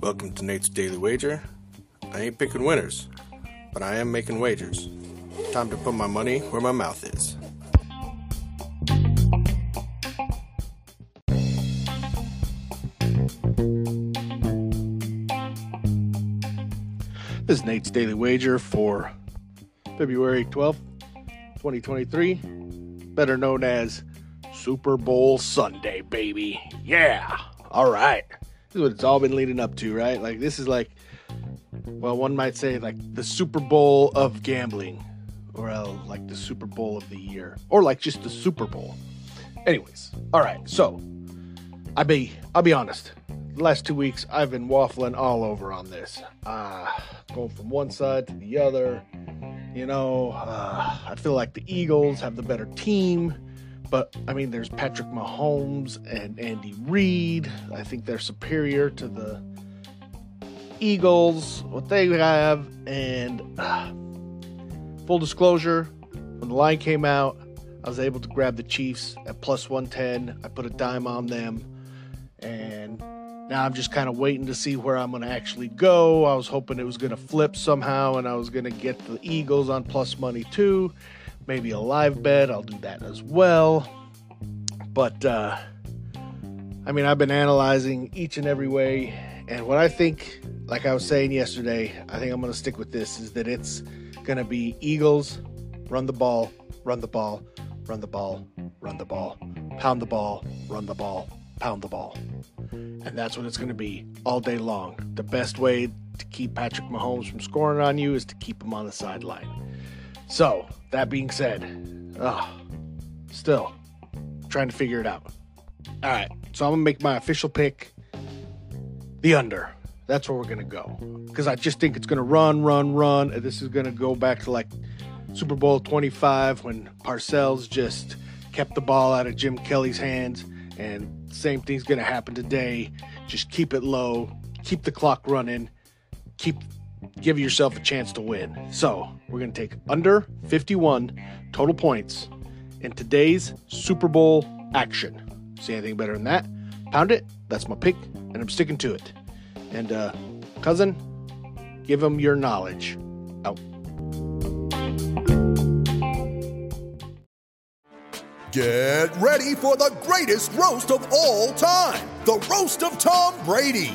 Welcome to Nate's Daily Wager. I ain't picking winners, but I am making wagers. Time to put my money where my mouth is. This is Nate's Daily Wager for February 12th, 2023, better known as Super Bowl Sunday, baby. Yeah. All right. This is what it's all been leading up to, right? Like, this is like, well, one might say like the Super Bowl of gambling, or like the Super Bowl of the year, or like just the Super Bowl. Anyways. All right. So I'll be honest. The last 2 weeks, I've been waffling all over on this. Going from one side to the other. You know, I feel like the Eagles have the better team. But, I mean, there's Patrick Mahomes and Andy Reid. I think they're superior to the Eagles, what they have. And full disclosure, when the line came out, I was able to grab the Chiefs at plus 110. I put a dime on them. And now I'm just kind of waiting to see where I'm going to actually go. I was hoping it was going to flip somehow, and I was going to get the Eagles on plus money too. Maybe a live bet. I'll do that as well. But, I mean, I've been analyzing each and every way. And what I think, like I was saying yesterday, I think I'm going to stick with this, is that it's going to be Eagles, run the ball, run the ball, run the ball, run the ball, pound the ball, run the ball, pound the ball. And that's what it's going to be all day long. The best way to keep Patrick Mahomes from scoring on you is to keep him on the sideline. So, that being said, still trying to figure it out. All right, so I'm going to make my official pick, the under. That's where we're going to go. Because I just think it's going to run. And this is going to go back to like Super Bowl 25 when Parcells just kept the ball out of Jim Kelly's hands. And same thing's going to happen today. Just keep it low. Keep the clock running. Give yourself a chance to win. So we're going to take under 51 total points in today's Super Bowl action. See anything better than that? Pound it. That's my pick, and I'm sticking to it. And cousin, give them your knowledge. Out. Get ready for the greatest roast of all time. The Roast of Tom Brady.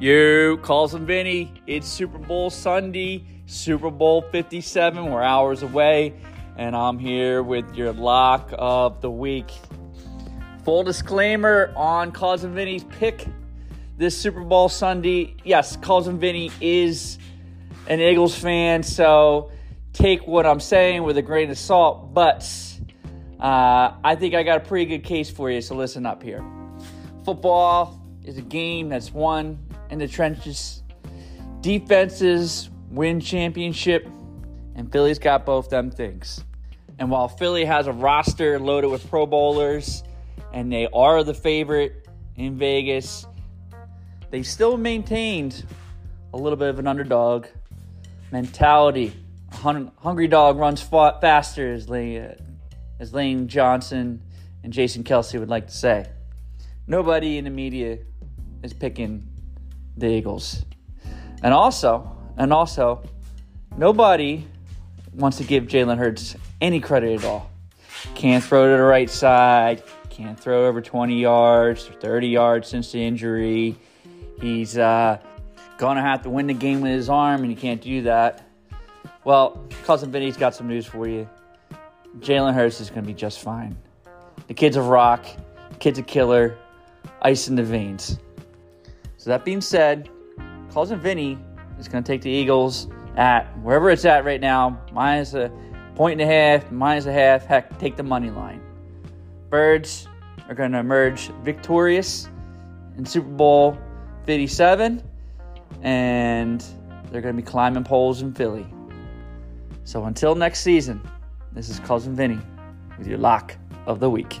You, Calls and Vinny, it's Super Bowl Sunday, Super Bowl 57. We're hours away, and I'm here with your lock of the week. Full disclaimer on Calls and Vinny's pick this Super Bowl Sunday. Yes, Calls and Vinny is an Eagles fan, so take what I'm saying with a grain of salt. But I think I got a pretty good case for you, so listen up here. Football is a game that's won in the trenches. Defenses win championship, and Philly's got both them things. And while Philly has a roster loaded with Pro Bowlers, and they are the favorite in Vegas, they still maintained a little bit of an underdog mentality. A hungry dog runs faster, as Lane Johnson and Jason Kelsey would like to say. Nobody in the media is picking the Eagles. And also, nobody wants to give Jalen Hurts any credit at all. Can't throw to the right side. Can't throw over 20 yards or 30 yards since the injury. He's going to have to win the game with his arm, and he can't do that. Well, Cousin Vinny's got some news for you. Jalen Hurts is going to be just fine. The kid's a rock. The kid's a killer. Ice in the veins. So that being said, Cousin Vinny is going to take the Eagles at wherever it's at right now, minus a point and a half, minus a half. Heck, take the money line. Birds are going to emerge victorious in Super Bowl 57, and they're going to be climbing poles in Philly. So until next season, this is Cousin Vinny with your lock of the week.